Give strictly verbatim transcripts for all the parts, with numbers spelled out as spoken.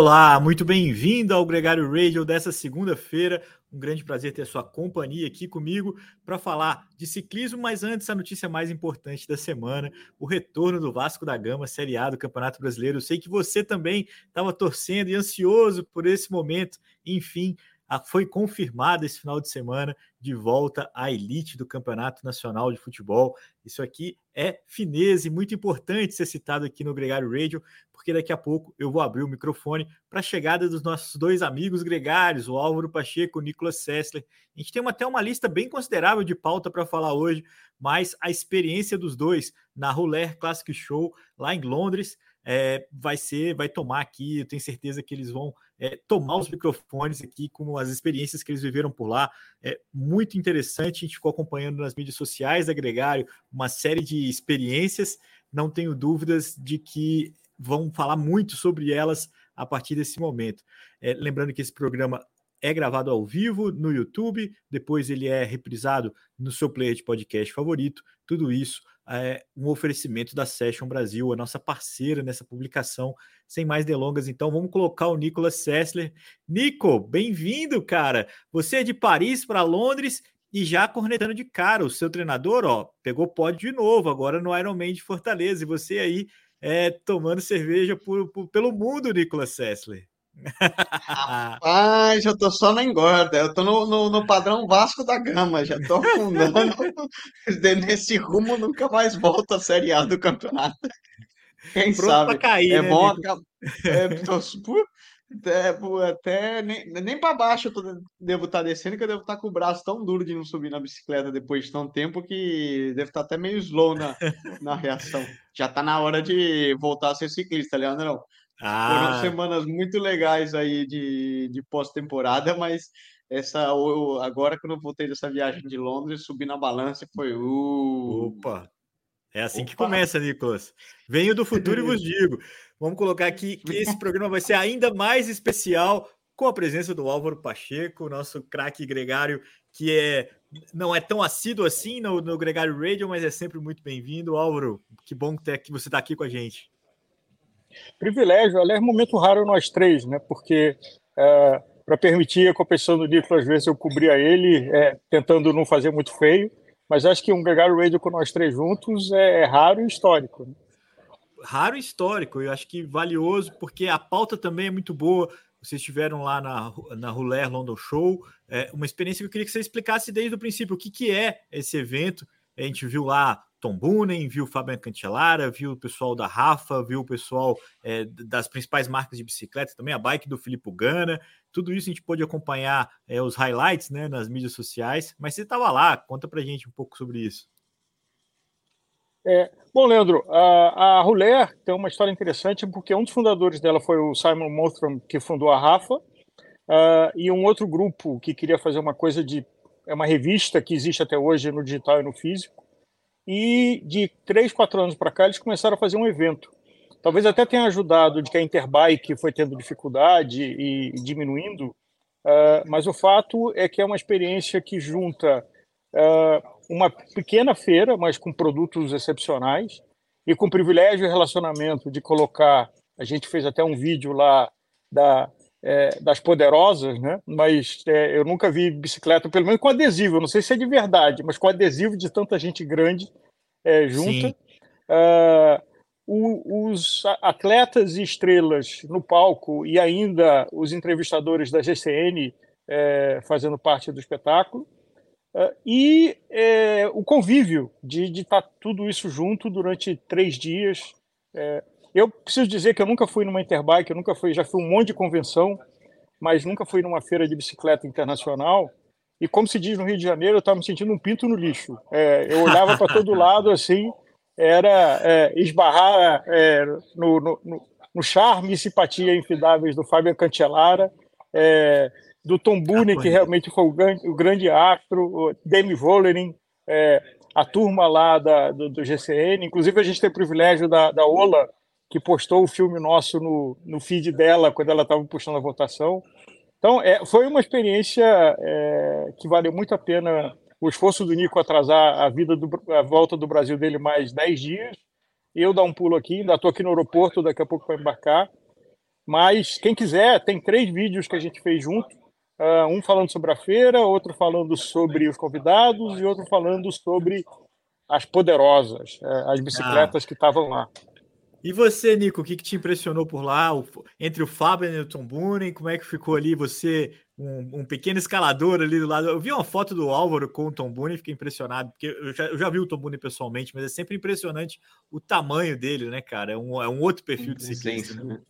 Olá, muito bem-vindo ao Gregário Radio dessa segunda-feira. Um grande prazer ter a sua companhia aqui comigo para falar de ciclismo, mas antes a notícia mais importante da semana, o retorno do Vasco da Gama, Série A do Campeonato Brasileiro. Eu sei que você também estava torcendo e ansioso por esse momento. Enfim, foi confirmado esse final de semana de volta à elite do Campeonato Nacional de Futebol. Isso aqui é finês e muito importante ser citado aqui no Gregário Radio, porque daqui a pouco eu vou abrir o microfone para a chegada dos nossos dois amigos gregários, o Álvaro Pacheco e o Nicolas Sessler. A gente tem uma, até uma lista bem considerável de pauta para falar hoje, mas a experiência dos dois na Rouleur Classic Show lá em Londres É, vai ser, vai tomar aqui, eu tenho certeza que eles vão é, tomar os microfones aqui com as experiências que eles viveram por lá. É muito interessante, a gente ficou acompanhando nas mídias sociais da Gregário uma série de experiências, não tenho dúvidas de que vão falar muito sobre elas a partir desse momento. É, lembrando que esse programa é gravado ao vivo no YouTube, depois ele é reprisado no seu player de podcast favorito, tudo isso é um oferecimento da Session Brasil, a nossa parceira nessa publicação. Sem mais delongas, então, vamos colocar o Nicolas Sessler. Nico, bem-vindo, cara! Você é de Paris para Londres e já cornetando de cara. O seu treinador, ó, pegou pódio de novo, agora no Ironman de Fortaleza. E você aí é, tomando cerveja por, por, pelo mundo, Nicolas Sessler. Rapaz, eu tô só na engorda, eu tô no, no, no padrão Vasco da Gama, já tô afundando nesse rumo, nunca mais volto à Série A do campeonato. Quem Pronto sabe? Pra cair, é né, bom acabar. É, tô... até, até nem, nem para baixo eu tô, devo estar descendo, que eu devo estar com o braço tão duro de não subir na bicicleta depois de tanto tempo que devo estar até meio slow na, na reação. Já tá na hora de voltar a ser ciclista, Leandrão. Ah. Foram semanas muito legais aí de, de pós-temporada, mas essa, eu, agora quando eu voltei dessa viagem de Londres, subi na balança e foi... Uh... Opa! É assim Opa. que começa, Nicolas. Venho do futuro e vos digo. Vamos colocar aqui que esse programa vai ser ainda mais especial com a presença do Álvaro Pacheco, nosso craque gregário, que é, não é tão assíduo assim no, no Gregário Radio, mas é sempre muito bem-vindo. Álvaro, que bom que você está aqui com a gente. Privilégio, aliás, momento raro nós três, né? Porque é, para permitir a competição do Nicolas, às vezes eu cobria ele, é, tentando não fazer muito feio, mas acho que um Gregário Radio com nós três juntos é, é raro e histórico. Né? Raro e histórico, eu acho que valioso, porque a pauta também é muito boa. Vocês estiveram lá na, na Rouleur London Show, é, uma experiência que eu queria que você explicasse desde o princípio o que, que é esse evento. A gente viu lá Tom Boonen, viu o Fabio Cancellara, viu o pessoal da Rapha, viu o pessoal é, das principais marcas de bicicleta, também a bike do Filippo Ganna, tudo isso a gente pôde acompanhar é, os highlights, né, nas mídias sociais, mas você estava lá, conta pra gente um pouco sobre isso. É, bom, Leandro, a, a Rouleur tem uma história interessante, porque um dos fundadores dela foi o Simon Mottram, que fundou a Rapha, uh, e um outro grupo que queria fazer uma coisa de, é uma revista que existe até hoje no digital e no físico, e de três, quatro anos para cá eles começaram a fazer um evento. Talvez até tenha ajudado de que a Interbike foi tendo dificuldade e diminuindo, uh, mas o fato é que é uma experiência que junta uh, uma pequena feira, mas com produtos excepcionais, e com privilégio e relacionamento de colocar, a gente fez até um vídeo lá da, é, das poderosas, né? Mas é, eu nunca vi bicicleta, pelo menos com adesivo, não sei se é de verdade, mas com adesivo de tanta gente grande é, junta. Uh, o, os atletas e estrelas no palco e ainda os entrevistadores da G C N é, fazendo parte do espetáculo. Uh, e é, o convívio de estar tá tudo isso junto durante três dias. É, Eu preciso dizer que eu nunca fui numa Interbike, eu nunca fui, já fui um monte de convenção, mas nunca fui numa feira de bicicleta internacional. E como se diz no Rio de Janeiro, eu estava me sentindo um pinto no lixo. É, eu olhava para todo lado assim, era é, esbarrar é, no, no, no, no charme e simpatia infidáveis do Fabio Cancellara, é, do Tom Boonen, que realmente foi o grande, o grande astro, o Demi Vollering, é, a turma lá da, do, do G C N. Inclusive, a gente tem o privilégio da, da Orla, que postou o filme nosso no, no feed dela, quando ela estava puxando a votação. Então, é, foi uma experiência é, que valeu muito a pena o esforço do Nico atrasar a, vida do, a volta do Brasil dele mais dez dias. Eu dar um pulo aqui, ainda estou aqui no aeroporto, daqui a pouco vou embarcar. Mas quem quiser, tem três vídeos que a gente fez junto, uh, um falando sobre a feira, outro falando sobre os convidados e outro falando sobre as poderosas, uh, as bicicletas ah. que estavam lá. E você, Nico, o que, que te impressionou por lá? O, entre o Fábio e o Tom Boonen, como é que ficou ali você, um, um pequeno escalador ali do lado? Eu vi uma foto do Álvaro com o Tom Boonen e fiquei impressionado, porque eu já, eu já vi o Tom Boonen pessoalmente, mas é sempre impressionante o tamanho dele, né, cara? É um, é um outro perfil de ciclista. Né? Né?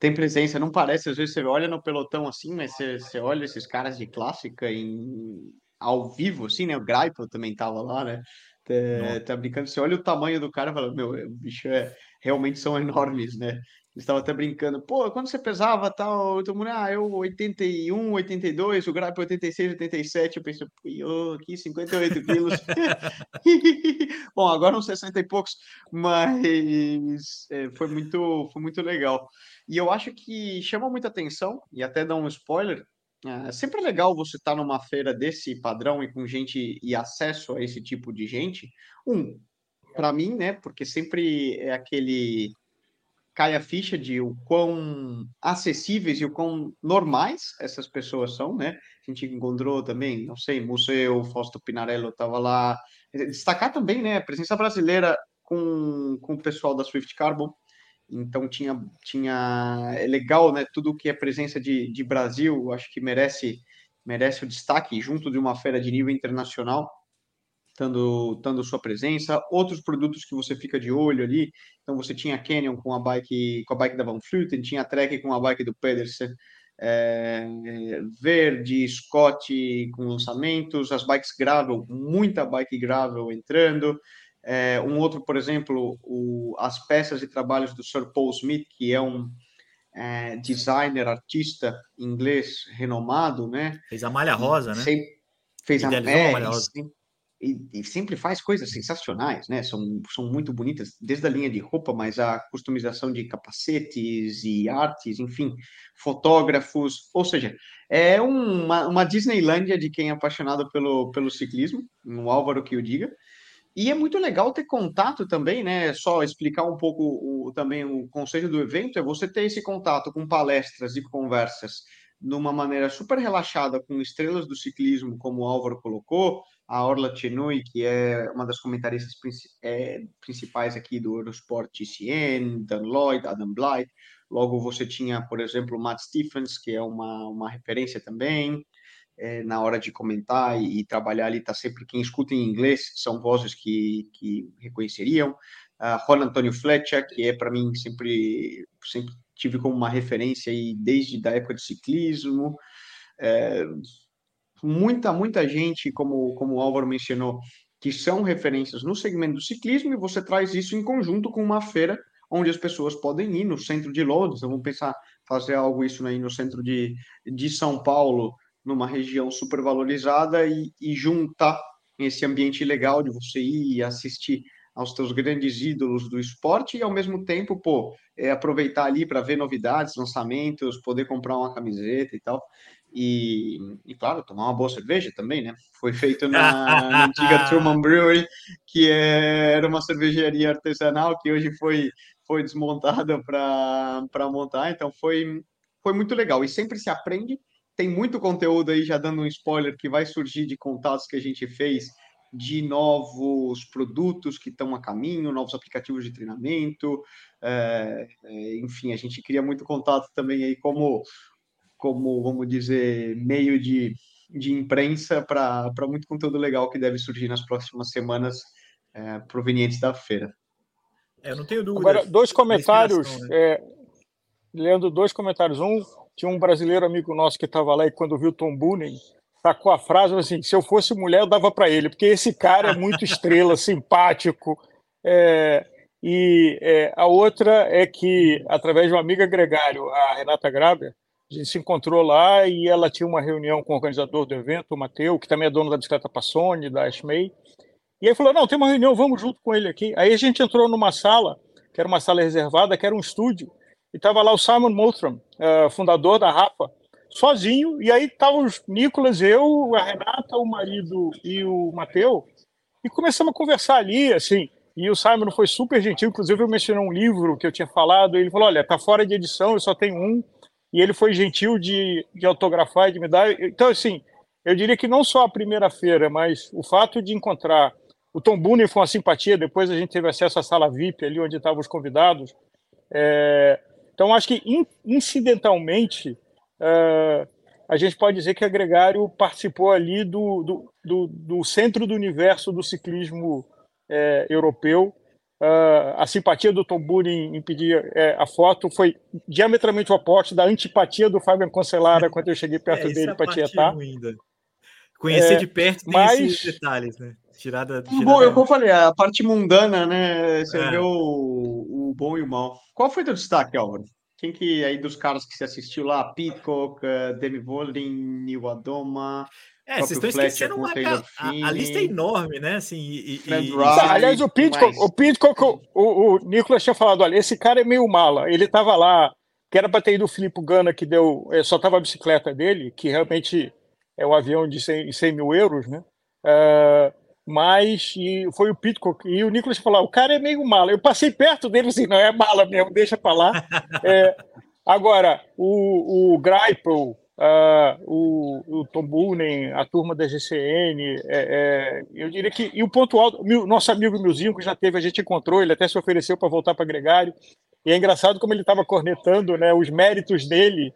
Tem presença, não parece, às vezes você olha no pelotão assim, mas você, você olha esses caras de clássica em, ao vivo, assim, né? O Greipel também tava lá, né? É, tá brincando, você olha o tamanho do cara e fala, meu, o bicho é, realmente são enormes, né? Eles estavam até brincando, pô, quando você pesava tal, todo mundo, ah, eu oitenta e um, oitenta e dois, o Greipel oitenta e seis, oitenta e sete, eu pensei, pô, aqui cinquenta e oito quilos. Bom, agora uns sessenta e poucos, mas é, foi, muito, foi muito legal. E eu acho que chama muita atenção, e até dá um spoiler, é sempre legal você estar numa feira desse padrão e com gente e acesso a esse tipo de gente. Um, para mim, né? Porque sempre é aquele cai a ficha de o quão acessíveis e o quão normais essas pessoas são, né? A gente encontrou também, não sei, Museeuw, Fausto Pinarello estava lá. Destacar também, né? A presença brasileira com, com o pessoal da Swift Carbon. Então, tinha, tinha... é legal, né? Tudo que é presença de, de Brasil, acho que merece, merece o destaque, junto de uma feira de nível internacional, tendo, tendo sua presença. Outros produtos que você fica de olho ali. Então, você tinha a Canyon com a bike, com a bike da Van Vleuten, tinha a Trek com a bike do Pedersen, é, Verde, Scott com lançamentos, as bikes gravel, muita bike gravel entrando. É, um outro, por exemplo, o, as peças e trabalhos do Sir Paul Smith, que é um é, designer, artista inglês renomado, né? Fez a malha rosa, e, né? Sempre, fez a, é, a malha rosa. E, e, e sempre faz coisas sensacionais, né? São, são muito bonitas, desde a linha de roupa, mas a customização de capacetes e artes, enfim, fotógrafos. Ou seja, é uma, uma Disneylândia de quem é apaixonado pelo, pelo ciclismo, um Álvaro que o diga. E é muito legal ter contato também, né? Só explicar um pouco o, também o conceito do evento, é você ter esse contato com palestras e conversas de uma maneira super relaxada com estrelas do ciclismo, como o Álvaro colocou, a Orla Chennaoui, que é uma das comentaristas princi- é, principais aqui do Eurosport G C N, Dan Lloyd, Adam Blythe. Logo você tinha, por exemplo, o Matt Stephens, que é uma, uma referência também. É, na hora de comentar e, e trabalhar ali, tá sempre quem escuta em inglês, são vozes que, que reconheceriam. Uh, Juan Antonio Fletcher, que é para mim sempre, sempre tive como uma referência aí desde da época de ciclismo. É, muita, muita gente, como, como o Álvaro mencionou, que são referências no segmento do ciclismo, e você traz isso em conjunto com uma feira onde as pessoas podem ir no centro de Londres. Então, vamos pensar, fazer algo isso aí no centro de, de São Paulo, numa região super valorizada, e, e juntar esse ambiente legal de você ir e assistir aos teus grandes ídolos do esporte e, ao mesmo tempo, pô, é aproveitar ali para ver novidades, lançamentos, poder comprar uma camiseta e tal. E, e claro, tomar uma boa cerveja também, né? Foi feito na, na antiga Truman Brewery, que é, era uma cervejaria artesanal que hoje foi, foi desmontada para montar. Então, foi, foi muito legal. E sempre se aprende. Tem muito conteúdo aí, já dando um spoiler, que vai surgir de contatos que a gente fez, de novos produtos que estão a caminho, novos aplicativos de treinamento, é, enfim, a gente cria muito contato também aí como, como vamos dizer, meio de, de imprensa para muito conteúdo legal que deve surgir nas próximas semanas, é, provenientes da feira. É, eu não tenho dúvida. Agora, dois comentários, né? é, Leandro, dois comentários. Um... Tinha um brasileiro amigo nosso que estava lá e quando viu o Tom Boonen, sacou a frase assim, se eu fosse mulher eu dava para ele, porque esse cara é muito estrela, simpático. É, e é, a outra é que, através de uma amiga Gregário, a Renata Graber, a gente se encontrou lá e ela tinha uma reunião com o organizador do evento, o Matteo, que também é dono da bicicleta Passoni, da Ashmay. E aí falou, não, tem uma reunião, vamos junto com ele aqui. Aí a gente entrou numa sala, que era uma sala reservada, que era um estúdio, e estava lá o Simon Mottram, uh, fundador da Rapha, sozinho, e aí estavam os Nicolas, eu, a Renata, o marido e o Matteo, e começamos a conversar ali, assim, E o Simon foi super gentil, inclusive eu mencionei um livro que eu tinha falado, ele falou, olha, tá fora de edição, eu só tenho um, e ele foi gentil de, de autografar e de me dar. Então, assim, eu diria que não só a primeira-feira, mas o fato de encontrar o Tom Boonen foi uma simpatia, depois a gente teve acesso à sala V I P, ali onde estavam os convidados. É, então, acho que, in, incidentalmente, é, a gente pode dizer que a Gregário participou ali do, do, do, do centro do universo do ciclismo É, europeu. Uh, a simpatia do Tom Boonen em pedir é, a foto foi diametralmente o oposto da antipatia do Fabio Cancellara quando eu cheguei perto é, dele para tietar. Conhecer é, de perto tem mas... esses detalhes, né? Tirada, tirada bom, eu como falei, a parte mundana, né? Você é. vê o, o bom e o mal. Qual foi o teu destaque, Álvaro? Quem que aí dos caras que você assistiu lá? Pitcock, uh, Demi Vollering, Iwadoma... É, vocês estão esquecendo uma... A, a lista é enorme, né? Assim, e, e... Tá, aliás, o Pitcock, mas... o, Pitcock o, o, o Nicolas tinha falado, olha, esse cara é meio mala. Ele estava lá, que era para ter ido o Filippo Ganna, que deu... Só estava a bicicleta dele, que realmente é um avião de cem mil euros, né? Uh, mas e foi o Pitcock. E o Nicolas falou, o cara é meio mala. Eu passei perto dele assim, não, é mala mesmo, deixa para lá. é, agora, o, o Greipel... Uh, o, o Tom Boonen, a turma da G C N, é, é, eu diria que... E o ponto alto, meu, nosso amigo Milzinho, que já teve, a gente encontrou, ele até se ofereceu para voltar para Gregário, e é engraçado como ele estava cornetando, né, os méritos dele,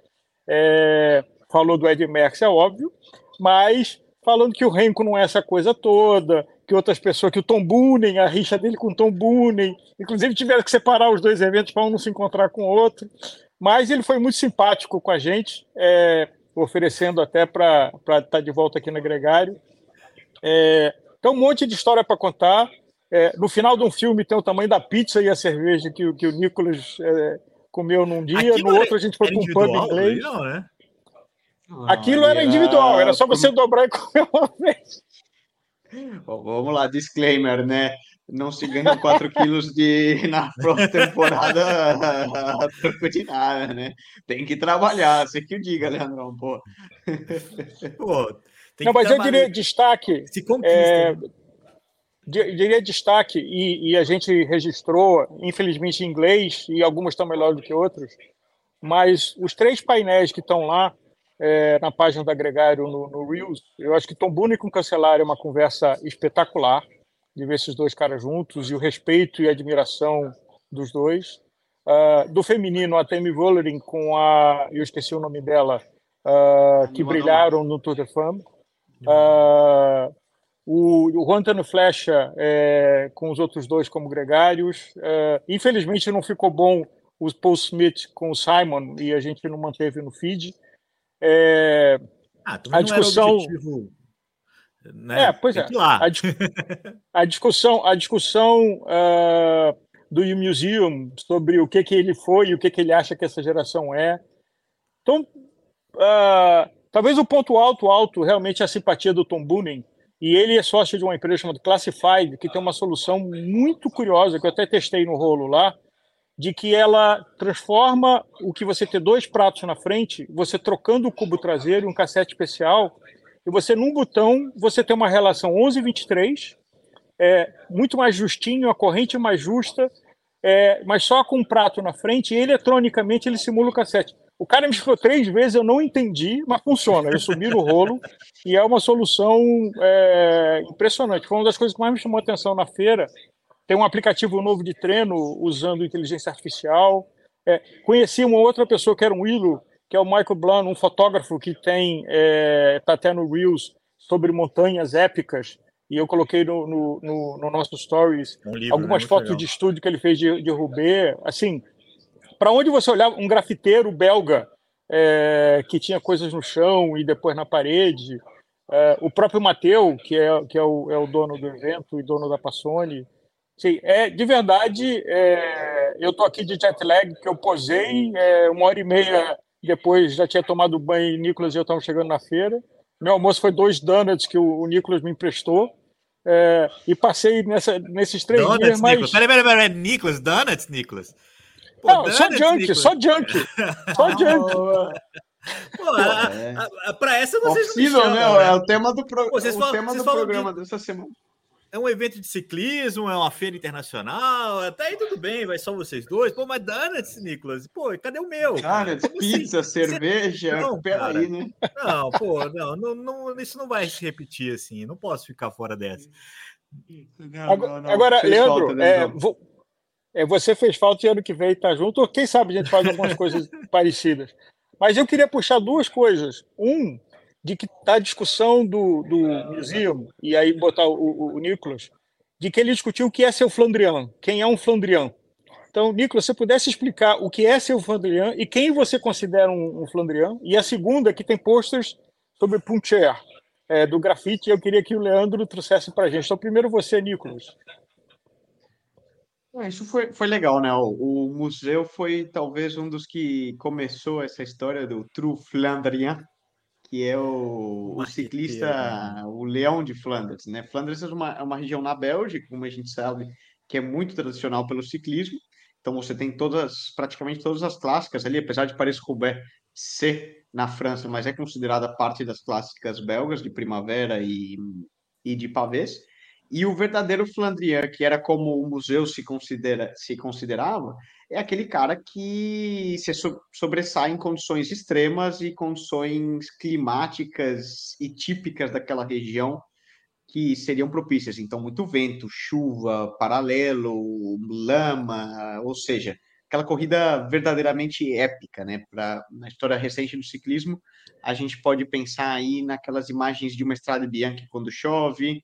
é, falou do Ed Merckx, é óbvio, mas falando que o Remco não é essa coisa toda, que outras pessoas, que o Tom Boonen, a rixa dele com o Tom Boonen, inclusive tiveram que separar os dois eventos para um não se encontrar com o outro. Mas ele foi muito simpático com a gente, é, oferecendo até para estar de volta aqui na Gregário. É, então, um monte de história para contar. É, no final de um filme tem o tamanho da pizza e a cerveja que, que o Nicolas é, comeu num dia. Aquilo no outro, a gente foi para um pub inglês. Não, né? Aquilo ah, era individual, era só você dobrar e comer uma vez. Bom, vamos lá, disclaimer, né? Não se ganha quatro quilos de, na próxima temporada de nada, né? Tem que trabalhar, você que o diga, Leandrão. Pô. Pô, tem Não, que mas trabalhar. Eu diria destaque. Se conquista. É, eu diria destaque, e, e a gente registrou, infelizmente, em inglês, e algumas estão melhores do que outras, mas os três painéis que estão lá, é, na página da Gregário no, no Reels, eu acho que Tom Boonen com Cancellara é uma conversa espetacular, de ver esses dois caras juntos, e o respeito e a admiração dos dois. Uh, do feminino, a Demi Vollering com a... Eu esqueci o nome dela. Uh, que brilharam no Tour de Femme. Uh, o, o Juan Antonio Flecha é, com os outros dois como gregários. Uh, infelizmente, não ficou bom o Paul Smith com o Simon, e a gente não manteve no feed. É, ah, a não discussão... Né? É, pois é. A, a discussão, a discussão uh, do Museeuw sobre o que, que ele foi e o que, que ele acha que essa geração é. Então, uh, talvez o ponto alto, alto, realmente é a simpatia do Tom Boonen. E ele é sócio de uma empresa chamada Classified, que tem uma solução muito curiosa, que eu até testei no rolo lá, de que ela transforma o que você ter dois pratos na frente, você trocando o cubo traseiro e um cassete especial... E você, num botão, você tem uma relação onze a vinte e três, é, muito mais justinho, a corrente mais justa, é, mas só com um prato na frente, e eletronicamente ele simula o cassete. O cara me explicou três vezes, eu não entendi, mas funciona. Eu subi no rolo e é uma solução é, impressionante. Foi uma das coisas que mais me chamou a atenção na feira. Tem um aplicativo novo de treino usando inteligência artificial. É, conheci uma outra pessoa que era um ídolo, que é o Michael Blunt, um fotógrafo que tem, é, tá até no Reels, sobre montanhas épicas, e eu coloquei no, no, no, no nosso Stories um livro, algumas né? fotos legal. de estúdio que ele fez de, de Roubaix, assim, para onde você olhava, um grafiteiro belga, é, que tinha coisas no chão e depois na parede, é, o próprio Matteo, que, é, que é, o, é o dono do evento e dono da Passoni. Sim, é, de verdade, é, eu tô aqui de jet lag, que eu posei é, uma hora e meia depois já tinha tomado banho e Nicolas e eu estávamos chegando na feira. Meu almoço foi dois donuts que o, o Nicolas me emprestou. É, e passei nessa, nesses três donuts, dias mais... Peraí, peraí, peraí, Nicolas, donuts, Nicolas? Pô, não, donuts, só junk, Nicolas. só junk, só junk. Pô, pra essa vocês não me chamam, né? É o tema do, pro... o tema do programa de... dessa semana. é um evento de ciclismo, é uma feira internacional, até aí tudo bem, vai só vocês dois. Pô, mas dane-se, Nicolas. Pô, cadê o meu? Cara, cara? Pizza, assim? cerveja, não, peraí, né? Não, pô, não, não, não, isso não vai se repetir assim, não posso ficar fora dessa. Não, agora, não, não. agora Leandro, falta, é, vo, é, você fez falta e ano que vem tá junto, ou quem sabe a gente faz algumas coisas parecidas. Mas eu queria puxar duas coisas. Um, de que está a discussão do, do Museeuw, e aí botar o, o, o Nicolas, de que ele discutiu o que é ser o Flandrian, quem é um Flandrian. Então, Nicolas, se pudesse explicar o que é ser o Flandrian e quem você considera um, um Flandrian. E a segunda, que tem posters sobre Puncher, é, do grafite, eu queria que o Leandro trouxesse para a gente. Então, primeiro você, Nicolas. Isso foi, foi legal, né? O, o Museeuw foi talvez um dos que começou essa história do True Flandrian, que é o, o ciclista, o leão de Flandres, né? Flandres é uma, é uma região na Bélgica, como a gente sabe, que é muito tradicional pelo ciclismo. Então você tem todas, praticamente todas as clássicas ali, apesar de Paris-Roubaix ser na França, mas é considerada parte das clássicas belgas de primavera e, e de pavês. E o verdadeiro Flandrian, que era como o Museeuw se, considera, se considerava, é aquele cara que se so, sobressai em condições extremas e condições climáticas e típicas daquela região que seriam propícias. Então, muito vento, chuva, paralelo, lama, ou seja, aquela corrida verdadeiramente épica, né? Pra, na história recente do ciclismo, a gente pode pensar aí naquelas imagens de uma Strade Bianche quando chove,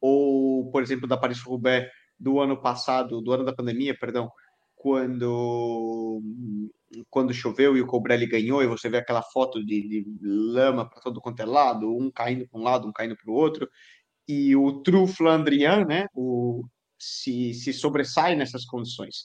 ou, por exemplo, da Paris-Roubaix do ano passado, do ano da pandemia, perdão, quando, quando choveu e o Colbrelli ganhou, e você vê aquela foto de, de lama para todo quanto é lado, um caindo para um lado, um caindo para o outro, e o True Flandrian, né, o, se, se sobressai nessas condições.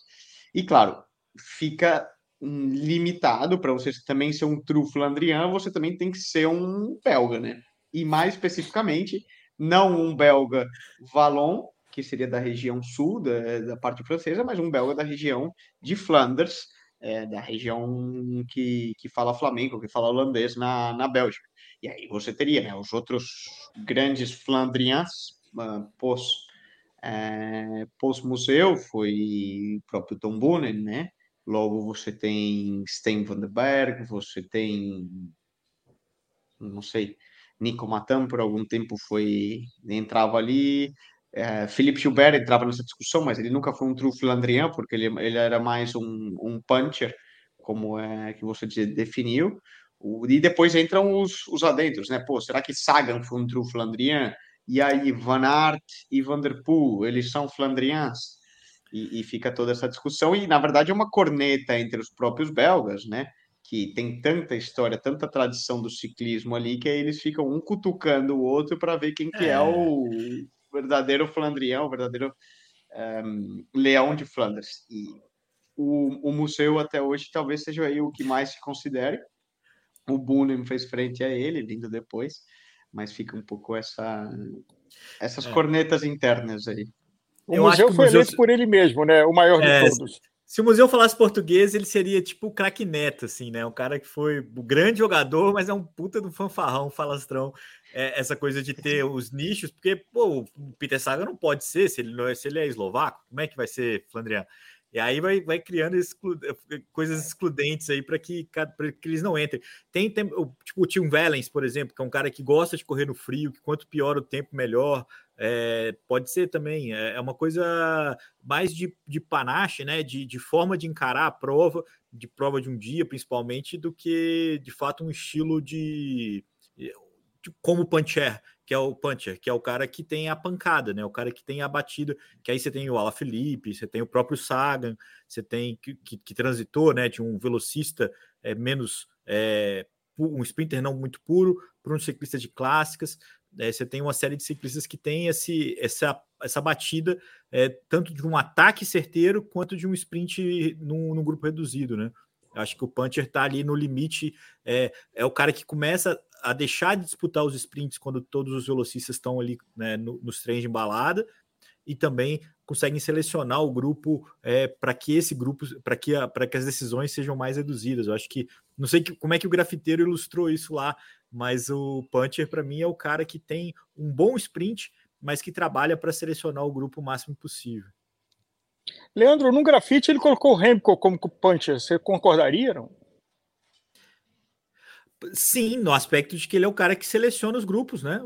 E, claro, fica limitado para você também ser um True Flandrian, você também tem que ser um belga, né? E, mais especificamente, não um belga Wallon, que seria da região sul, da, da parte francesa, mas um belga da região de Flandres, é, da região que, que fala flamenco, que fala holandês na, na Bélgica. E aí você teria, né, os outros grandes Flandrians, uh, pós, é, pós-Museeuw, foi o próprio Tom Boonen, né? Logo você tem Steen van den Berg, você tem, não sei, Nico Matan, por algum tempo, foi, entrava ali. É, Philippe Gilbert entrava nessa discussão, mas ele nunca foi um true Flandrian, porque ele, ele era mais um, um puncher, como é que você definiu. O, e depois entram os, os adentros, né? Pô, será que Sagan foi um true Flandrian? E aí Van Aert e Van der Poel, eles são Flandrians? E, e fica toda essa discussão. E, na verdade, é uma corneta entre os próprios belgas, né? Que tem tanta história, tanta tradição do ciclismo ali, que aí eles ficam um cutucando o outro para ver quem que é, é o verdadeiro Flandrião, o verdadeiro um, leão de Flandres. E o, o Museeuw até hoje talvez seja aí o que mais se considere. O Boonen fez frente a ele, vindo depois, mas fica um pouco essa, essas é. cornetas internas aí. O Eu Museeuw foi o Museeuw... eleito por ele mesmo, né? O maior de é... todos. Se o Museeuw falasse português, ele seria tipo o craque Neto, assim, né? Um cara que foi um grande jogador, mas é um puta do fanfarrão, falastrão. É, essa coisa de ter os nichos, porque, pô, o Peter Sagan não pode ser, se ele, não é, se ele é eslovaco, como é que vai ser Flandrian? E aí vai, vai criando exclu... coisas excludentes aí para que, que eles não entrem. Tem, tem tipo, o Tim Wellens, por exemplo, que é um cara que gosta de correr no frio, que quanto pior o tempo, melhor. É, pode ser também, é uma coisa mais de, de panache, né? De, de forma de encarar a prova, de prova de um dia, principalmente, do que, de fato, um estilo de... de como o puncher, que é o puncher, que é o cara que tem a pancada, né? O cara que tem a batida, que aí você tem o Alaphilippe, você tem o próprio Sagan, você tem que, que, que transitou, né? De um velocista é, menos... É, um sprinter não muito puro, para um ciclista de clássicas. É, você tem uma série de ciclistas que tem esse, essa, essa batida, é, tanto de um ataque certeiro quanto de um sprint num, num grupo reduzido, né? Acho que o puncher está ali no limite, é, é o cara que começa a deixar de disputar os sprints quando todos os velocistas estão ali, né, no, nos trens de embalada, e também conseguem selecionar o grupo, é, para que esse grupo, para que, que as decisões sejam mais reduzidas. Eu acho que, não sei que, como é que o grafiteiro ilustrou isso lá, mas o puncher, para mim, é o cara que tem um bom sprint mas que trabalha para selecionar o grupo o máximo possível. Leandro, num grafite ele colocou o Remco como puncher, você concordaria, não? Sim, no aspecto de que ele é o cara que seleciona os grupos, né?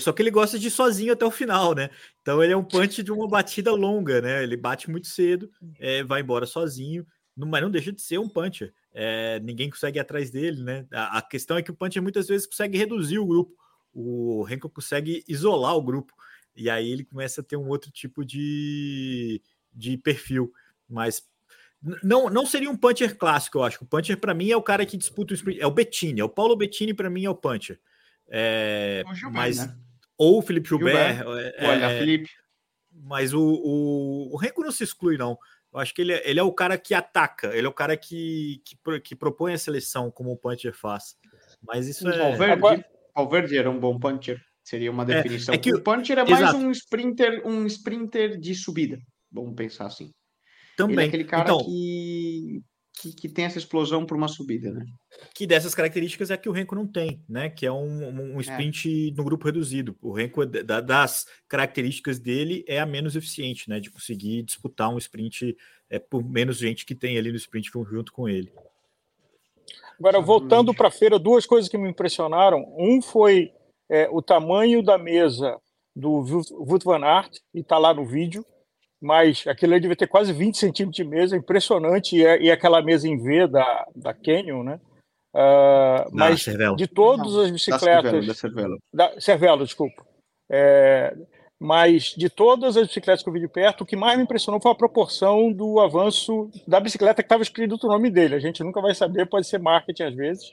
Só que ele gosta de ir sozinho até o final, né? Então ele é um punch de uma batida longa, né? Ele bate muito cedo, é, vai embora sozinho, mas não deixa de ser um puncher. É, ninguém consegue ir atrás dele, né? A, a questão é que o puncher muitas vezes consegue reduzir o grupo. O Renko consegue isolar o grupo. E aí ele começa a ter um outro tipo de, de perfil. Mas... Não, não seria um puncher clássico, eu acho. O puncher, para mim, é o cara que disputa o sprint. É o Bettini. É o Paulo Bettini, para mim, é o puncher. É, o Gilbert, mas, né? Ou o Felipe Gilbert. Gilbert. É, Olha, é, Felipe. Mas o, o, o Renko não se exclui, não. Eu acho que ele é, ele é o cara que ataca. Ele é o cara que, que, que propõe a seleção, como o puncher faz. Mas isso o é... Valverde, Agora... Valverde era um bom puncher. Seria uma definição. É, é que... O puncher é mais Exato. um sprinter, um sprinter de subida. Vamos pensar assim. Também. Ele é aquele cara então, que, que, que tem essa explosão para uma subida, né? Que dessas características é que o Renko não tem, né? Que é um, um sprint é. no grupo reduzido. O Renko, da, das características dele, é a menos eficiente, né? De conseguir disputar um sprint é, por menos gente que tem ali no sprint junto com ele. Agora, voltando para a feira, duas coisas que me impressionaram. Um foi é, o tamanho da mesa do Wout van Aert, e está lá no vídeo. Mas aquilo ali devia ter quase vinte centímetros de mesa, impressionante, e, e aquela mesa em V da, da Canyon, né? Uh, não, mas Cervelo. de todas não, as bicicletas... Da Cervelo, da Cervelo. Da, Cervelo desculpa. É, mas de todas as bicicletas que eu vi de perto, o que mais me impressionou foi a proporção do avanço da bicicleta que estava escrito o nome dele. A gente nunca vai saber, pode ser marketing às vezes.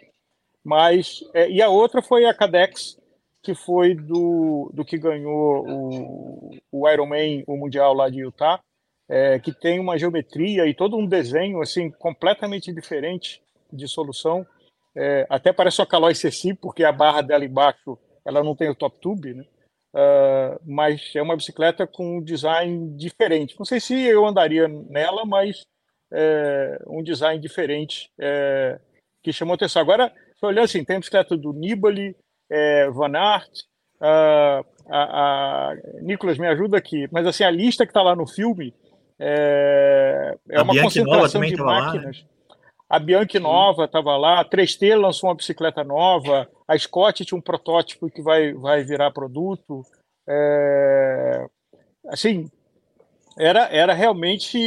Mas, é, e a outra foi a Cadex, que foi do, do que ganhou o, o Ironman, o Mundial lá de Utah, é, que tem uma geometria e todo um desenho assim, completamente diferente de solução. É, até parece a Caloi C C, porque a barra dela embaixo ela não tem o top tube, né? Uh, mas é uma bicicleta com um design diferente. Não sei se eu andaria nela, mas é, um design diferente é, que chamou atenção. Agora, se eu olhar assim, tem a bicicleta do Nibali, É, Van Aert, a, a, a Nicolas, me ajuda aqui, mas assim, a lista que está lá no filme é, é uma Bianchi concentração de máquinas. Lá, né? A Bianchi Nova estava lá, a três T lançou uma bicicleta nova, a Scott tinha um protótipo que vai, vai virar produto. É, assim, era, era realmente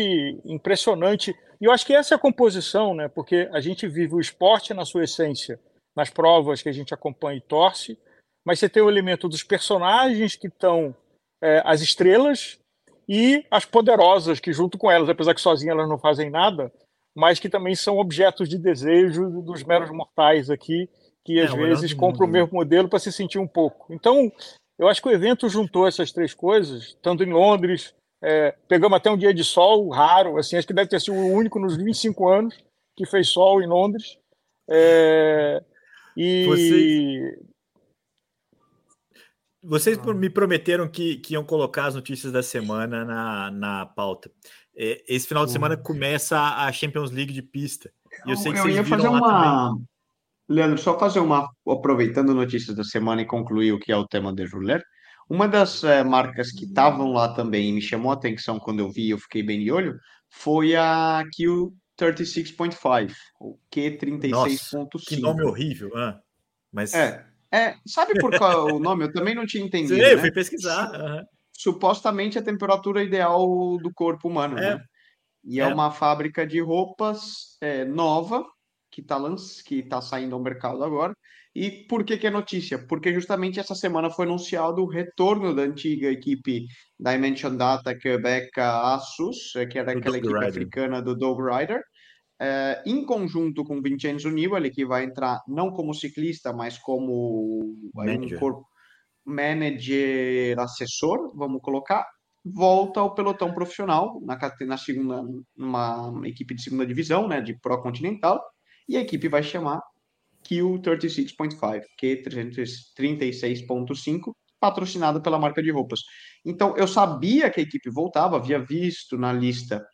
impressionante. E eu acho que essa é a composição, né? Porque a gente vive o esporte na sua essência, nas provas que a gente acompanha e torce, mas você tem o elemento dos personagens que estão é, as estrelas e as poderosas, que junto com elas, apesar que sozinhas elas não fazem nada, mas que também são objetos de desejo dos meros mortais aqui, que às é, vezes compram o mesmo modelo para se sentir um pouco. Então, eu acho que o evento juntou essas três coisas, estando em Londres, é, pegamos até um dia de sol raro, assim, acho que deve ter sido o único nos vinte e cinco anos que fez sol em Londres. É... E... Vocês, vocês ah. me prometeram que, que iam colocar as notícias da semana na, na pauta. É, esse final de semana começa a Champions League de pista. E eu sei que eu vocês ia fazer uma... Leandro, só fazer uma... Aproveitando notícias da semana e concluir o que é o tema de Rouleur. Uma das é, marcas que estavam lá também e me chamou a atenção quando eu vi e eu fiquei bem de olho foi a Q... trinta e seis ponto cinco, o Q trinta e seis ponto cinco. Nossa, que nome horrível, ah, mas... É, é, sabe por qual o nome? Eu também não tinha entendido. Sim, né? Eu fui pesquisar. Uhum. Supostamente a temperatura ideal do corpo humano, é. né? E é. é uma fábrica de roupas é, nova, que está que tá saindo ao mercado agora. E por que que é notícia? Porque justamente essa semana foi anunciado o retorno da antiga equipe Dimension Data Quebec Asus, que era do aquela Doug equipe Rider. africana do Doug Rider, é, em conjunto com Vincenzo Nibali, que vai entrar não como ciclista, mas como manager, um corpo, manager assessor, vamos colocar, volta ao pelotão profissional, na, na segunda, numa equipe de segunda divisão, né, de Pro Continental, e a equipe vai chamar Q trinta e seis ponto cinco, Q trinta e seis ponto cinco, patrocinada pela marca de roupas. Então, eu sabia que a equipe voltava, havia visto na lista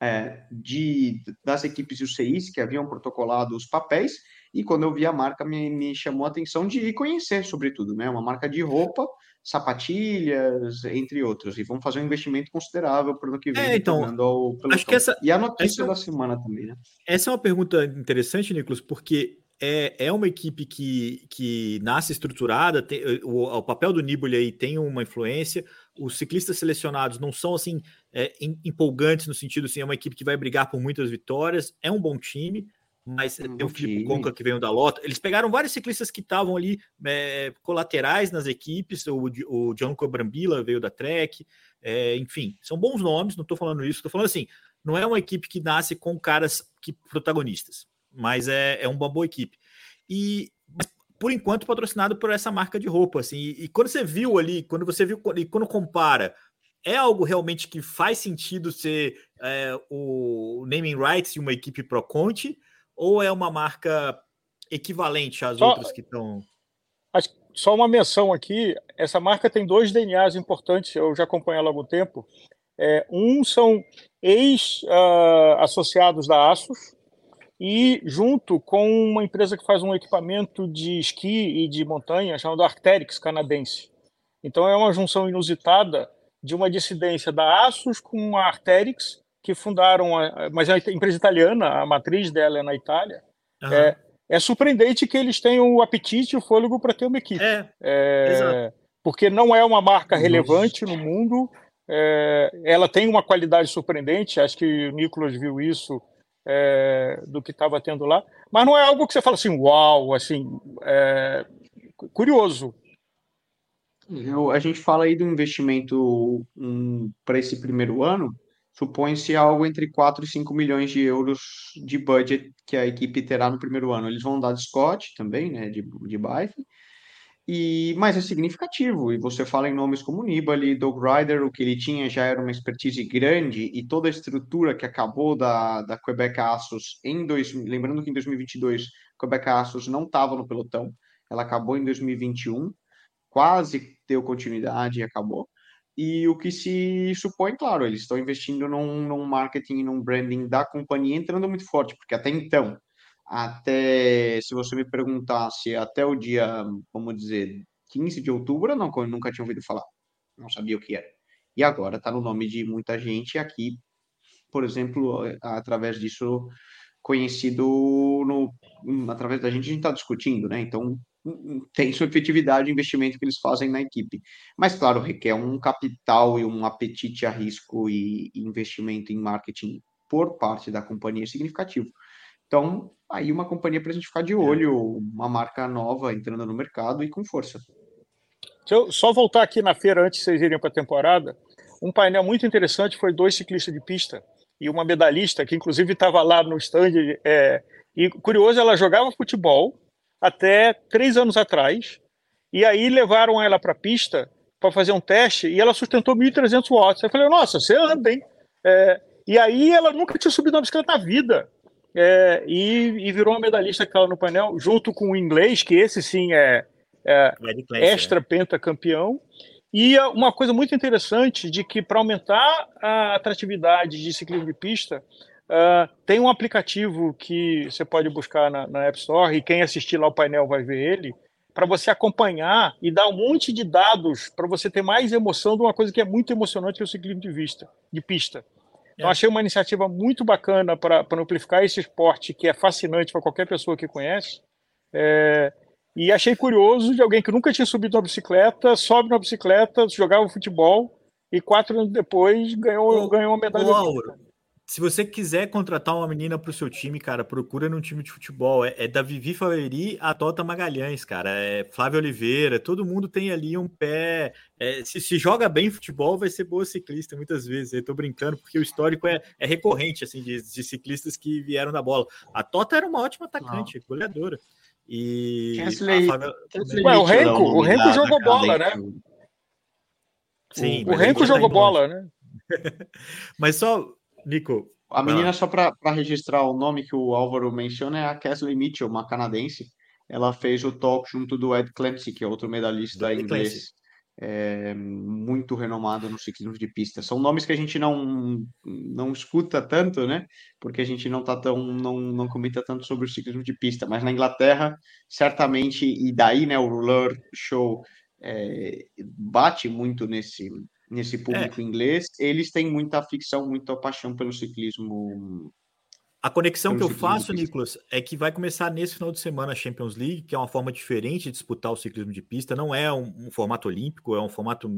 é, de, das equipes e U C Is que haviam protocolado os papéis, E quando eu vi a marca, me, me chamou a atenção de ir conhecer, sobretudo, né? Uma marca de roupa, sapatilhas, entre outros. E vão fazer um investimento considerável para o ano que vem. É, então, ao acho que essa, e a notícia essa, da semana também, né? Essa é uma pergunta interessante, Nicolas, porque é, é uma equipe que, que nasce estruturada, tem, o, o papel do Nibali aí tem uma influência. Os ciclistas selecionados não são assim é, empolgantes no sentido assim, é uma equipe que vai brigar por muitas vitórias, é um bom time. Mas hum, tem o Filipe Konka que veio da Lota. Eles pegaram vários ciclistas que estavam ali é, colaterais nas equipes. O, o Gianluca Brambilla veio da Trek. É, enfim, são bons nomes. Não estou falando isso. Estou falando assim, não é uma equipe que nasce com caras que, protagonistas. Mas é, é uma boa equipe. E, por enquanto, patrocinado por essa marca de roupa. Assim, e, e quando você viu ali, quando você viu e quando compara... É algo realmente que faz sentido ser é, o naming rights de uma equipe pro Conte? Ou é uma marca equivalente às só, outras que estão... Só uma menção aqui, essa marca tem dois D N As importantes, eu já acompanho ela há algum tempo. É, um são ex-associados uh, da ASOS, e junto com uma empresa que faz um equipamento de esqui e de montanha, chamado Arc'teryx, canadense. Então é uma junção inusitada de uma dissidência da ASOS com a Arc'teryx, que fundaram, a, mas é uma empresa italiana, a matriz dela é na Itália. Uhum. É, é surpreendente que eles tenham o apetite e o fôlego para ter uma equipe. É, é, porque não é uma marca relevante no mundo, é, ela tem uma qualidade surpreendente, acho que o Nicolas viu isso é, do que estava tendo lá, mas não é algo que você fala assim, uau, assim, é, curioso. Eu, a gente fala aí do investimento um, para esse primeiro ano, supõe-se algo entre quatro e cinco milhões de euros de budget que a equipe terá no primeiro ano. Eles vão dar de Scott também, né, de, de bike, e, mas é significativo. E você fala em nomes como Nibali, Doug Ryder, o que ele tinha já era uma expertise grande, e toda a estrutura que acabou da, da Quebec ASOS, em dois, lembrando que em dois mil e vinte e dois a Quebec ASOS não estava no pelotão, ela acabou em dois mil e vinte e um, quase deu continuidade e acabou. E o que se supõe, claro, eles estão investindo num, num marketing, num branding da companhia, entrando muito forte, porque até então, até se você me perguntasse, até o dia, vamos dizer, quinze de outubro, não, eu nunca tinha ouvido falar, não sabia o que era. E agora está no nome de muita gente aqui, por exemplo, através disso, conhecido, no, através da gente, a gente está discutindo, né, então... tem sua efetividade o investimento que eles fazem na equipe, mas claro, requer um capital e um apetite a risco e investimento em marketing por parte da companhia significativo. Então, aí uma companhia para a gente ficar de olho, uma marca nova entrando no mercado e com força. Deixa eu só voltar aqui na feira antes de vocês irem para a temporada. Um painel muito interessante foi dois ciclistas de pista e uma medalhista que inclusive estava lá no stand é... e curioso, ela jogava futebol até três anos atrás, e aí levaram ela para a pista para fazer um teste, e ela sustentou mil e trezentos watts. Eu falei, nossa, você anda, hein? É, e aí ela nunca tinha subido uma bicicleta na vida, é, e, e virou uma medalhista que estava no painel, junto com o inglês, que esse sim é, é extra pentacampeão, e uma coisa muito interessante de que para aumentar a atratividade de ciclismo de pista, Uh, tem um aplicativo que você pode buscar na, na App Store, e quem assistir lá o painel vai ver ele, para você acompanhar e dar um monte de dados para você ter mais emoção de uma coisa que é muito emocionante, que é o ciclismo de, vista, de pista. Então, é. achei uma iniciativa muito bacana para amplificar esse esporte, que é fascinante para qualquer pessoa que conhece. É, e achei curioso de alguém que nunca tinha subido na bicicleta, sobe na bicicleta, jogava futebol, e quatro anos depois ganhou, o, ganhou uma medalha de ouro. Se você quiser contratar uma menina pro seu time, cara, procura num time de futebol. É, é da Vivi Faveri à Tota Magalhães, cara. É Flávio Oliveira. Todo mundo tem ali um pé... É, se, se joga bem futebol, vai ser boa ciclista, muitas vezes. Eu tô brincando, porque o histórico é, é recorrente, assim, de, de ciclistas que vieram da bola. A Tota era uma ótima atacante, ah. goleadora. E... Cancelei. Flávia... Cancelei. Ué, o Remco, o Remco jogou bola, né? Sim. O Remco jogou bola, né? Mas só... Nico, a menina, ah. só para registrar o nome que o Álvaro menciona, é a Kesley Mitchell, uma canadense. Ela fez o talk junto do Ed Clancy, que é outro medalhista inglês. é, muito renomado no ciclismo de pista. São nomes que a gente não, não escuta tanto, né? Porque a gente não, tá tão, não, não comenta tanto sobre o ciclismo de pista. Mas na Inglaterra, certamente, e daí, né, o Rouleur Show é, bate muito nesse... nesse público é. inglês, eles têm muita ficção, muita paixão pelo ciclismo. A conexão que eu faço, Nicolas, é que vai começar nesse final de semana a Champions League, que é uma forma diferente de disputar o ciclismo de pista, não é um, um formato olímpico, é um formato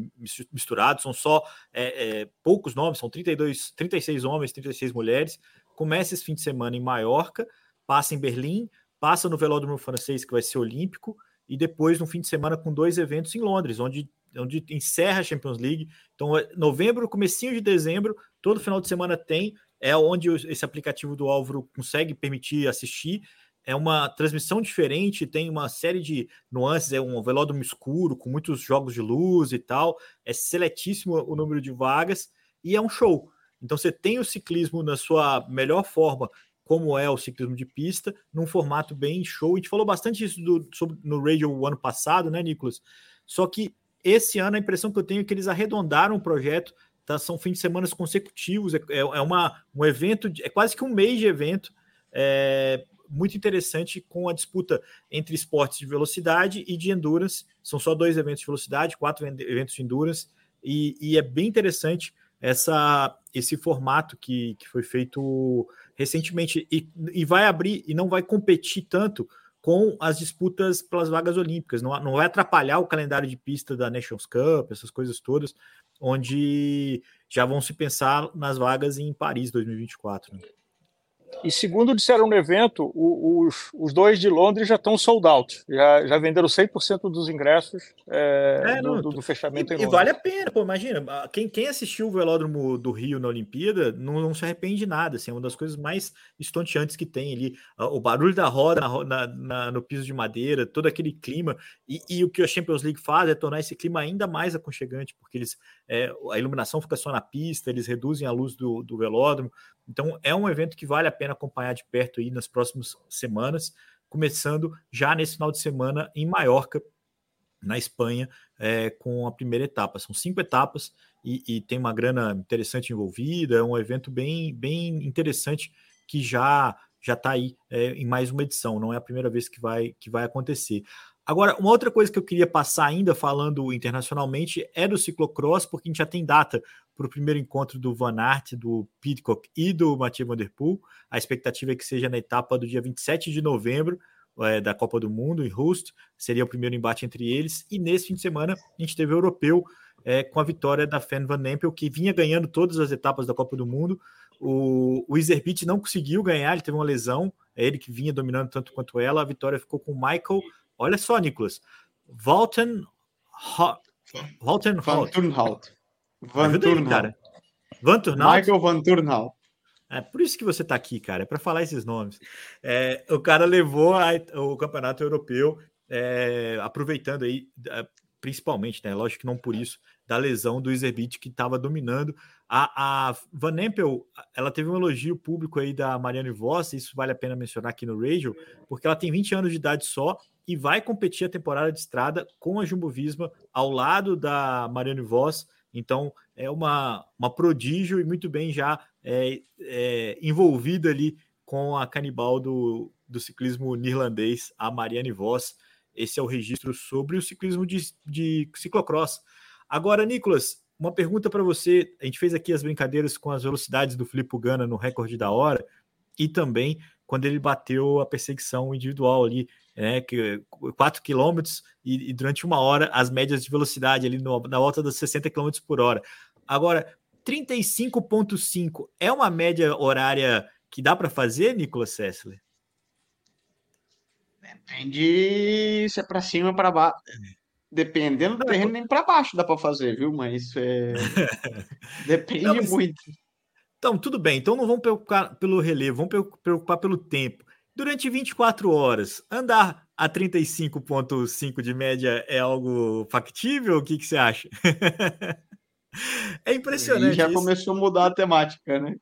misturado, são só é, é, poucos nomes, são trinta e dois, trinta e seis homens, trinta e seis mulheres. Começa esse fim de semana em Maiorca, passa em Berlim, passa no Velódromo francês, que vai ser olímpico, e depois no fim de semana com dois eventos em Londres, onde onde encerra a Champions League. Então, novembro, comecinho de dezembro, todo final de semana tem, é onde esse aplicativo do Álvaro consegue permitir assistir, é uma transmissão diferente, tem uma série de nuances, é um velódromo escuro, com muitos jogos de luz e tal, é seletíssimo o número de vagas, e é um show. Então, você tem o ciclismo na sua melhor forma, como é o ciclismo de pista, num formato bem show, e te falou bastante isso do, sobre, no Radio o ano passado, né, Nicolas? Só que esse ano, a impressão que eu tenho é que eles arredondaram o projeto, tá? São fins de semana consecutivos, é, é uma, um evento, de, é quase que um mês de evento, é, muito interessante, com a disputa entre esportes de velocidade e de endurance. São só dois eventos de velocidade, quatro eventos de endurance, e, e é bem interessante essa, esse formato que, que foi feito recentemente, e, e vai abrir, e não vai competir tanto com as disputas pelas vagas olímpicas, não, não vai atrapalhar o calendário de pista da Nations Cup, essas coisas todas, onde já vão se pensar nas vagas em Paris dois mil e vinte e quatro. Né? E segundo disseram no evento, o, os, os dois de Londres já estão sold out, já, já venderam cem por cento dos ingressos é, é, não, do, do fechamento e, em Londres. E vale a pena, pô, imagina, quem, quem assistiu o Velódromo do Rio na Olimpíada não, não se arrepende de nada, assim, é uma das coisas mais estonteantes que tem ali, o barulho da roda na, na, na, no piso de madeira, todo aquele clima, e, e o que a Champions League faz é tornar esse clima ainda mais aconchegante, porque eles, é, a iluminação fica só na pista, eles reduzem a luz do, do velódromo. Então é um evento que vale a pena acompanhar de perto aí nas próximas semanas, começando já nesse final de semana em Maiorca, na Espanha, é, com a primeira etapa. São cinco etapas e, e tem uma grana interessante envolvida, é um evento bem, bem interessante que já já está aí é, em mais uma edição, não é a primeira vez que vai, que vai acontecer. Agora, uma outra coisa que eu queria passar ainda falando internacionalmente é do ciclocross, porque a gente já tem data para o primeiro encontro do Van Aert, do Pidcock e do Mathieu van der Poel. A expectativa é que seja na etapa do dia vinte e sete de novembro é, da Copa do Mundo, em Rust, seria o primeiro embate entre eles. E nesse fim de semana a gente teve o europeu é, com a vitória da Fan Van Empel, que vinha ganhando todas as etapas da Copa do Mundo. O, o Iserbiet não conseguiu ganhar, ele teve uma lesão, é ele que vinha dominando tanto quanto ela. A vitória ficou com o Michael, olha só, Nicolas, Wouten Hout, Van Turnhout. Van Turnhout. Michael Van Turnhout. É por isso que você está aqui, cara, é para falar esses nomes. É, o cara levou a, o campeonato europeu, é, aproveitando aí, principalmente, né? Lógico que não por isso, da lesão do Iserbiet, que estava dominando. A, a Van Empel, ela teve um elogio público aí da Marianne Vos, isso vale a pena mencionar aqui no Radio, porque ela tem vinte anos de idade só e vai competir a temporada de estrada com a Jumbo-Visma ao lado da Marianne Vos. Então, é uma, uma prodígio e muito bem já é, é, envolvida ali com a canibal do, do ciclismo neerlandês, a Marianne Vos. Esse é o registro sobre o ciclismo de, de ciclocross. Agora, Nicolas, uma pergunta para você. A gente fez aqui as brincadeiras com as velocidades do Filippo Ganna no recorde da hora e também quando ele bateu a perseguição individual ali, né, que quatro quilômetros e, e durante uma hora as médias de velocidade ali no, na volta das sessenta quilômetros por hora. Agora, trinta e cinco vírgula cinco é uma média horária que dá para fazer, Nicolas Sessler? Depende se é para cima ou para baixo. Dependendo do terreno, nem para baixo dá para fazer, viu? Mas é... depende não, mas... muito. Então, tudo bem. Então, não vamos preocupar pelo relevo, vamos preocupar pelo tempo. Durante vinte e quatro horas, andar a trinta e cinco vírgula cinco de média é algo factível? O que, que você acha? É impressionante. E já isso começou a mudar a temática, né?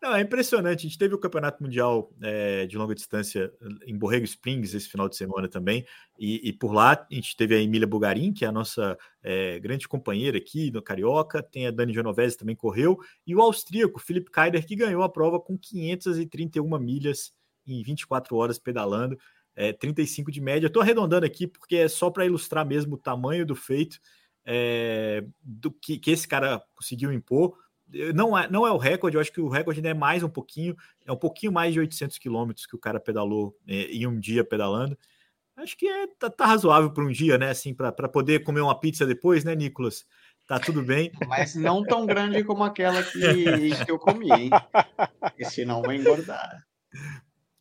Não, é impressionante. A gente teve o Campeonato Mundial é, de longa distância em Borrego Springs esse final de semana também, e, e por lá a gente teve a Emília Bugarin, que é a nossa é, grande companheira aqui no Carioca, tem a Dani Genovese também correu, e o austríaco Philipp Kaider, que ganhou a prova com quinhentas e trinta e uma milhas em vinte e quatro horas pedalando, é, trinta e cinco de média. Estou arredondando aqui porque é só para ilustrar mesmo o tamanho do feito é, do que, que esse cara conseguiu impor. Não é, não é o recorde, eu acho que o recorde ainda é mais um pouquinho, é um pouquinho mais de oitocentos quilômetros que o cara pedalou é, em um dia pedalando. Acho que é, tá, tá razoável para um dia, né? Assim, para poder comer uma pizza depois, né, Nicolas? Tá tudo bem. Mas não tão grande como aquela que, que eu comi, hein? Porque senão vai engordar.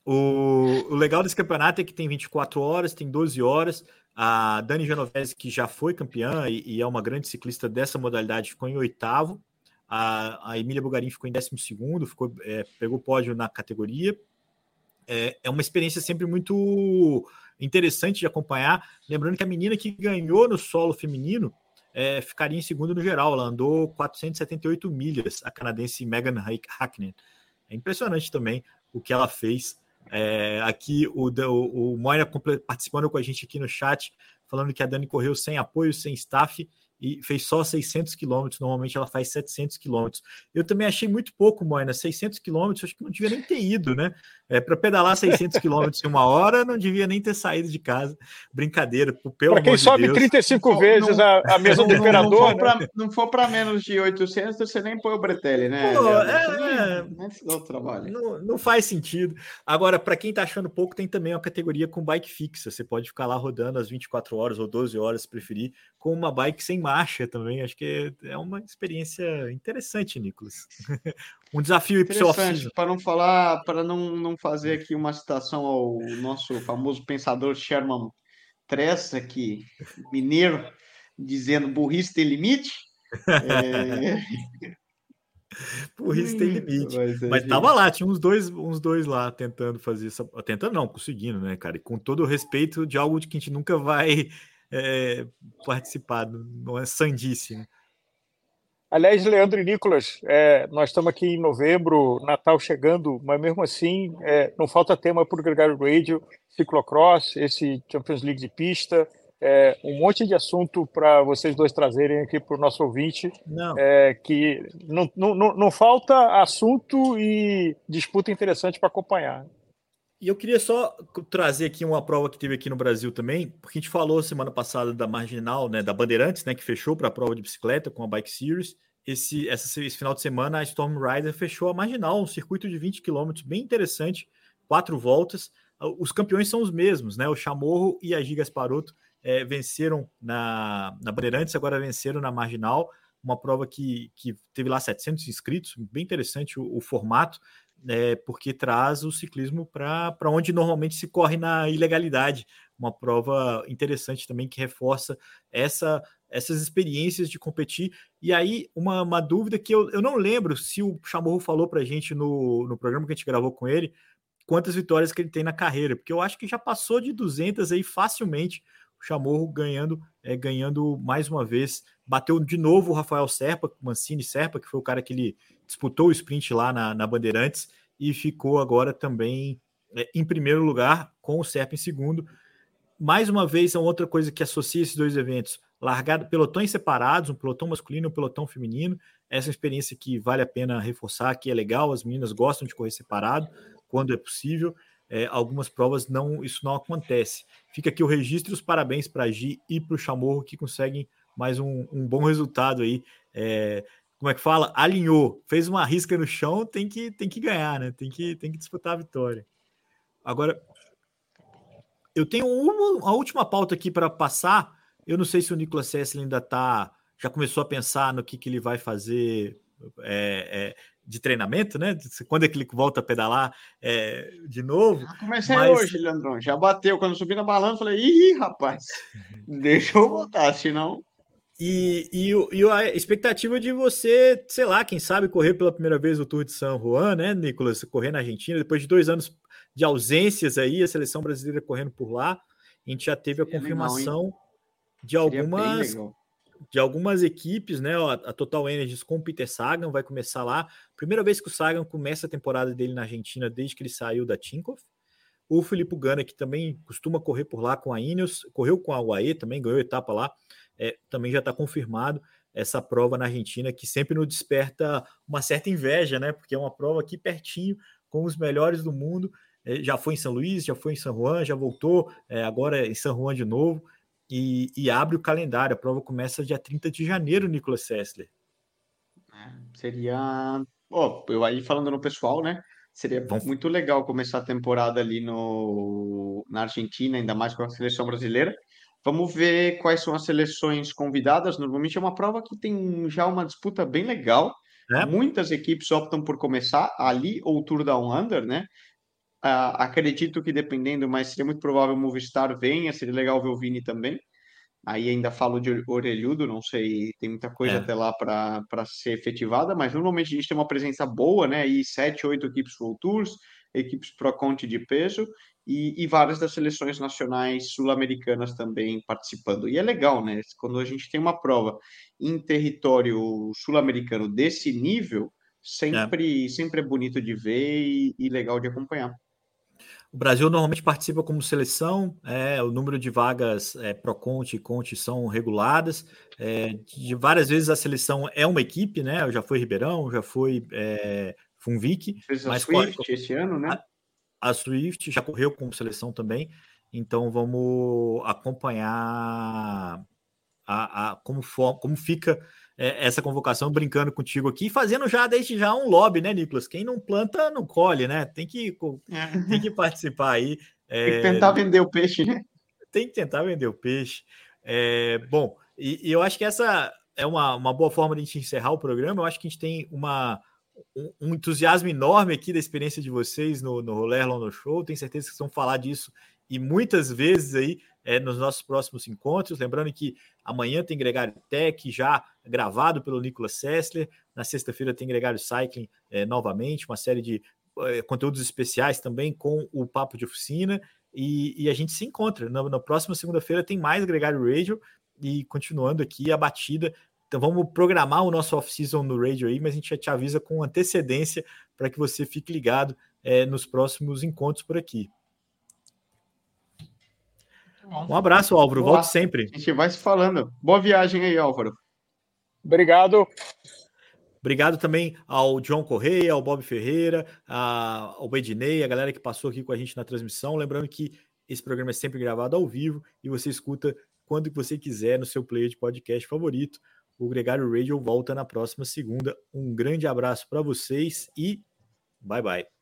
O, o legal desse campeonato é que tem vinte e quatro horas, tem doze horas. A Dani Genovese, que já foi campeã e, e é uma grande ciclista dessa modalidade, ficou em oitavo. A, a Emília Bugarin ficou em décimo segundo, ficou, é, pegou pódio na categoria. É, é uma experiência sempre muito interessante de acompanhar. Lembrando que a menina que ganhou no solo feminino é, ficaria em segundo no geral. Ela andou quatrocentas e setenta e oito milhas, a canadense Megan Hackney. É impressionante também o que ela fez. É, aqui o, o, o Moira participando com a gente aqui no chat, falando que a Dani correu sem apoio, sem staff, e fez só seiscentos quilômetros, normalmente ela faz setecentos quilômetros. Eu também achei muito pouco, Moina, seiscentos quilômetros, acho que não devia nem ter ido, né? É, para pedalar seiscentos quilômetros em uma hora, não devia nem ter saído de casa. Brincadeira, pelo amor de Deus. Para quem sobe trinta e cinco vezes a, a mesma temperatura... Não for para menos de oitocentos, você nem põe o bretelle, né? Pô, é, não, não, trabalho. Não, não faz sentido. Agora, para quem está achando pouco, tem também uma categoria com bike fixa. Você pode ficar lá rodando às vinte e quatro horas ou doze horas, se preferir, com uma bike sem marcha também. Acho que é uma experiência interessante, Nicolas. Um desafio interessante, para não falar, para não, não fazer aqui uma citação ao nosso famoso pensador Sherman Tressa, que mineiro, dizendo burrice tem limite. É... burrice tem limite. Mas tava lá, tinha uns dois, uns dois lá tentando fazer essa... Tentando não, conseguindo, né, cara? E com todo o respeito de algo de que a gente nunca vai... É, participado, não é sandice, né? Aliás, Leandro e Nicolas, é, nós estamos aqui em novembro, Natal chegando, mas mesmo assim é, não falta tema para o Gregário Radio, ciclocross, esse Champions League de pista, é, um monte de assunto para vocês dois trazerem aqui para o nosso ouvinte, não. É, que não, não, não falta assunto e disputa interessante para acompanhar. E eu queria só trazer aqui uma prova que teve aqui no Brasil também, porque a gente falou semana passada da Marginal, né, da Bandeirantes, né, que fechou para a prova de bicicleta com a Bike Series. Esse, essa, esse final de semana a Storm Rider fechou a Marginal, um circuito de vinte quilômetros bem interessante, quatro voltas. Os campeões são os mesmos, né? O Chamorro e a Gi Gasparotto é, venceram na, na Bandeirantes, agora venceram na Marginal, uma prova que, que teve lá setecentos inscritos, bem interessante o, o formato. É, porque traz o ciclismo para onde normalmente se corre na ilegalidade. Uma prova interessante também que reforça essa, essas experiências de competir. E aí, uma, uma dúvida que eu, eu não lembro se o Chamorro falou para a gente no, no programa que a gente gravou com ele, quantas vitórias que ele tem na carreira, porque eu acho que já passou de duzentas aí facilmente, o Chamorro ganhando, é, ganhando mais uma vez. Bateu de novo o Rafael Serpa, Mancini Serpa, que foi o cara que ele disputou o sprint lá na, na Bandeirantes e ficou agora também é, em primeiro lugar, com o Serpa em segundo. Mais uma vez, é outra coisa que associa esses dois eventos, largado, pelotões separados, um pelotão masculino e um pelotão feminino, essa experiência que vale a pena reforçar, que é legal, as meninas gostam de correr separado, quando é possível, é, algumas provas não, isso não acontece. Fica aqui o registro, os parabéns para a Gi e para o Chamorro, que conseguem mais um, um bom resultado aí, é, como é que fala? Alinhou, fez uma risca no chão, tem que, tem que ganhar, né? Tem que, tem que disputar a vitória. Agora, eu tenho uma, a última pauta aqui para passar. Eu não sei se o Nicolas Sessler ainda tá, já começou a pensar no que, que ele vai fazer é, é, de treinamento, né? Quando é que ele volta a pedalar é, de novo? Já comecei mas... hoje, Leandrão, já bateu. Quando eu subi na balança, falei, ih, rapaz, deixa eu voltar, senão... E, e, e a expectativa de você, sei lá, quem sabe correr pela primeira vez o Tour de San Juan, né, Nicolas? Correr na Argentina, depois de dois anos de ausências aí, a seleção brasileira correndo por lá, a gente já teve a confirmação de algumas de algumas equipes, né? Ó, a Total Energies com o Peter Sagan vai começar lá. Primeira vez que o Sagan começa a temporada dele na Argentina desde que ele saiu da Tinkoff. O Filippo Ganna, que também costuma correr por lá com a Ineos, correu com a U A E também, ganhou etapa lá, é, também já está confirmado essa prova na Argentina, que sempre nos desperta uma certa inveja, né? Porque é uma prova aqui pertinho, com os melhores do mundo. É, já foi em São Luís, já foi em San Juan, já voltou, é, agora é em San Juan de novo, e, e abre o calendário. A prova começa dia trinta de janeiro, Nicolas Sessler. É, seria... Oh, eu aí falando no pessoal, né? Seria muito legal começar a temporada ali no... na Argentina, ainda mais com a seleção brasileira. Vamos ver quais são as seleções convidadas. Normalmente é uma prova que tem já uma disputa bem legal. É. Muitas equipes optam por começar ali ou Tour Down Under, né? Ah, acredito que dependendo, mas seria muito provável o Movistar venha. Seria legal ver o Vini também. Aí ainda falo de orelhudo, não sei, tem muita coisa é. até lá para ser efetivada, mas normalmente a gente tem uma presença boa, né? E sete, oito equipes World Tours, equipes Pro Conte de peso e, e várias das seleções nacionais sul-americanas também participando. E é legal, né? Quando a gente tem uma prova em território sul-americano desse nível, sempre é, sempre é bonito de ver e, e legal de acompanhar. O Brasil normalmente participa como seleção, é, o número de vagas é, Proconte e Conte são reguladas, é, de várias vezes a seleção é uma equipe, né? Já foi Ribeirão, já foi é, Funvic. Fez mas a Swift corre... esse ano, né? A, a Swift já correu como seleção também, então vamos acompanhar a, a, como, for, como fica é, essa convocação, brincando contigo aqui, fazendo já desde já um lobby, né, Nicolas? Quem não planta, não colhe, né? Tem que, é. tem que participar aí. É, tem que tentar vender o peixe, né? Tem que tentar vender o peixe. É, bom, e, e eu acho que essa é uma, uma boa forma de a gente encerrar o programa. Eu acho que a gente tem uma, um entusiasmo enorme aqui da experiência de vocês no, no Roller London Show. Tenho certeza que vocês vão falar disso e muitas vezes aí é, nos nossos próximos encontros. Lembrando que amanhã tem Gregário Tech, já gravado pelo Nicolas Sessler. Na sexta-feira tem Gregário Cycling é, novamente, uma série de é, conteúdos especiais também com o Papo de Oficina. E, e a gente se encontra. Na, na próxima segunda-feira tem mais Gregário Radio e continuando aqui a batida. Então vamos programar o nosso off-season no radio aí, mas a gente já te avisa com antecedência para que você fique ligado é, nos próximos encontros por aqui. Um abraço, Álvaro. Olá. Volto sempre. A gente vai se falando. Boa viagem aí, Álvaro. Obrigado. Obrigado também ao John Correia, ao Bob Ferreira, a, ao Bedinei, a galera que passou aqui com a gente na transmissão. Lembrando que esse programa é sempre gravado ao vivo e você escuta quando você quiser no seu player de podcast favorito. O Gregário Radio volta na próxima segunda. Um grande abraço para vocês e bye bye.